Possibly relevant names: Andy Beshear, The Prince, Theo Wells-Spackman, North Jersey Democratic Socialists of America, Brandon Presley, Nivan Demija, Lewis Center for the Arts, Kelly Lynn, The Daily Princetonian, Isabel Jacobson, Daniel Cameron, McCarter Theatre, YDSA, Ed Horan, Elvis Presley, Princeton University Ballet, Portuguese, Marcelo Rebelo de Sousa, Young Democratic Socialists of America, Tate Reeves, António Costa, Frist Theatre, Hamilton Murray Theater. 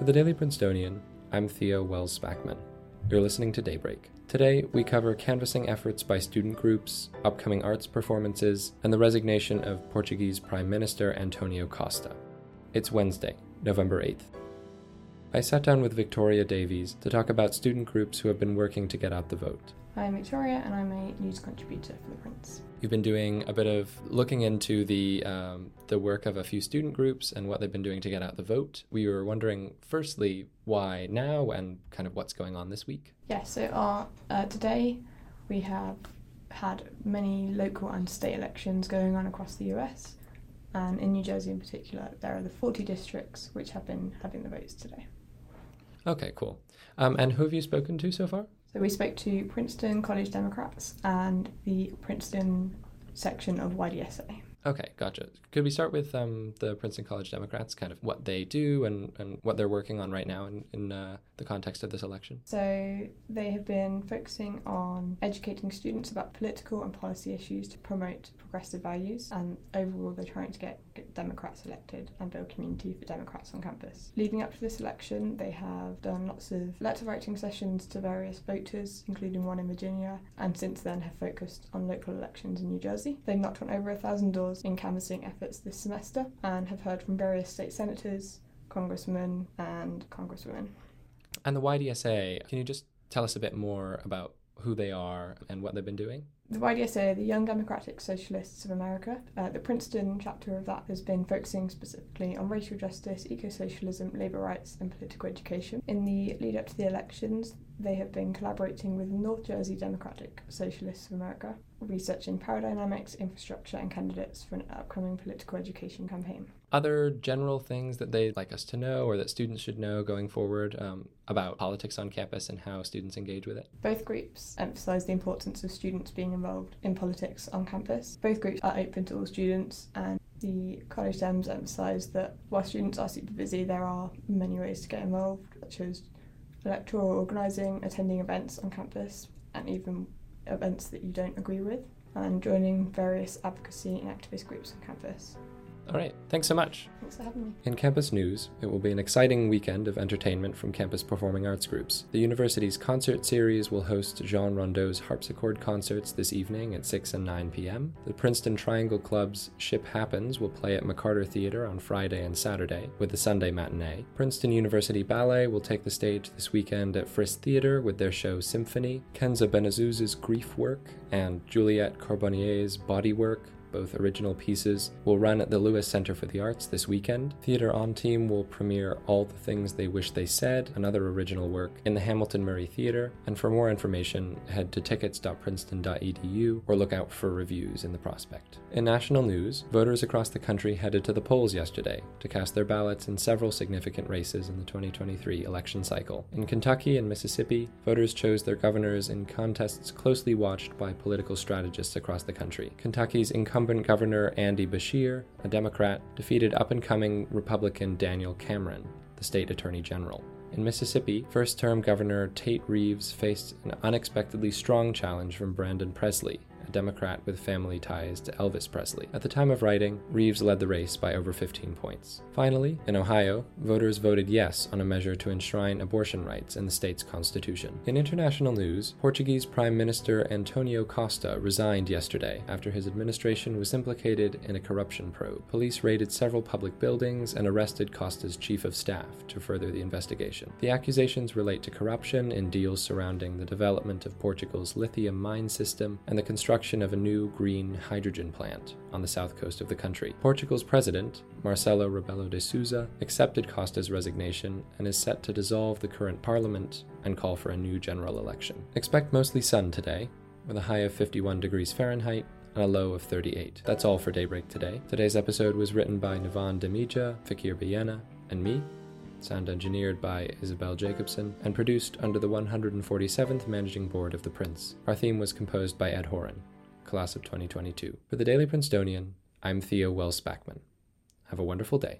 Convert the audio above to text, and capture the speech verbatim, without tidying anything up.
For The Daily Princetonian, I'm Theo Wells-Spackman. You're listening to Daybreak. Today, we cover canvassing efforts by student groups, upcoming arts performances, and the resignation of Portuguese Prime Minister António Costa. It's Wednesday, November eighth. I sat down with Victoria Davies to talk about student groups who have been working to get out the vote. I'm Victoria, and I'm a news contributor for The Prince. You've been doing a bit of looking into the um, the work of a few student groups and what they've been doing to get out the vote. We were wondering, firstly, why now and kind of what's going on this week? Yeah, so our, uh, today we have had many local and state elections going on across the U S, and in New Jersey in particular, there are the forty districts which have been having the votes today. Okay, cool. Um, and who have you spoken to so far? So we spoke to Princeton College Democrats and the Princeton section of Y D S A. Okay, gotcha. Could we start with um, the Princeton College Democrats, kind of what they do and, and what they're working on right now in, in uh, the context of this election? So they have been focusing on educating students about political and policy issues to promote progressive values, and overall they're trying to get, get Democrats elected and build community for Democrats on campus. Leading up to this election, they have done lots of letter writing sessions to various voters, including one in Virginia, and since then have focused on local elections in New Jersey. They've knocked on over a thousand doors in canvassing efforts this semester and have heard from various state senators, congressmen and congresswomen. And the Y D S A, can you just tell us a bit more about who they are and what they've been doing? The Y D S A, the Young Democratic Socialists of America, uh, the Princeton chapter of that has been focusing specifically on racial justice, eco-socialism, labour rights and political education. In the lead up to the elections, they have been collaborating with North Jersey Democratic Socialists of America, researching power dynamics, infrastructure and candidates for an upcoming political education campaign. Other general things that they'd like us to know or that students should know going forward um, about politics on campus and how students engage with it? Both groups emphasise the importance of students being involved in politics on campus. Both groups are open to all students, and the College Dems emphasise that while students are super busy, there are many ways to get involved, such as electoral organising, attending events on campus, and even events that you don't agree with, and joining various advocacy and activist groups on campus. All right, thanks so much. Thanks for having me. In campus news, it will be an exciting weekend of entertainment from campus performing arts groups. The university's concert series will host Jean Rondeau's harpsichord concerts this evening at six and nine p.m. The Princeton Triangle Club's Ship Happens will play at McCarter Theatre on Friday and Saturday, with a Sunday matinee. Princeton University Ballet will take the stage this weekend at Frist Theatre with their show Symphony. Kenza Benazouze's Grief Work and Juliette Carbonnier's Body Work, both original pieces, will run at the Lewis Center for the Arts this weekend. Theater On Team will premiere All the Things They Wish They Said, another original work, in the Hamilton Murray Theater. And for more information, head to tickets dot princeton dot e d u or look out for reviews in the prospect. In national news, voters across the country headed to the polls yesterday to cast their ballots in several significant races in the twenty twenty-three election cycle. In Kentucky and Mississippi, voters chose their governors in contests closely watched by political strategists across the country. Kentucky's incumbent Incumbent Governor Andy Beshear, a Democrat, defeated up-and-coming Republican Daniel Cameron, the state attorney general. In Mississippi, first-term Governor Tate Reeves faced an unexpectedly strong challenge from Brandon Presley, a Democrat with family ties to Elvis Presley. At the time of writing, Reeves led the race by over fifteen points. Finally, in Ohio, voters voted yes on a measure to enshrine abortion rights in the state's constitution. In international news, Portuguese Prime Minister António Costa resigned yesterday after his administration was implicated in a corruption probe. Police raided several public buildings and arrested Costa's chief of staff to further the investigation. The accusations relate to corruption in deals surrounding the development of Portugal's lithium mine system and the construction of a new green hydrogen plant on the south coast of the country. Portugal's president, Marcelo Rebelo de Sousa, accepted Costa's resignation and is set to dissolve the current parliament and call for a new general election. Expect mostly sun today, with a high of fifty-one degrees Fahrenheit and a low of thirty-eight. That's all for Daybreak today. Today's episode was written by Nivan Demija, Fikir Bejena, and me, sound engineered by Isabel Jacobson, and produced under the one hundred forty-seventh Managing Board of The Prince. Our theme was composed by Ed Horan, class of twenty twenty-two. For The Daily Princetonian, I'm Theo Wells-Spackman. Have a wonderful day.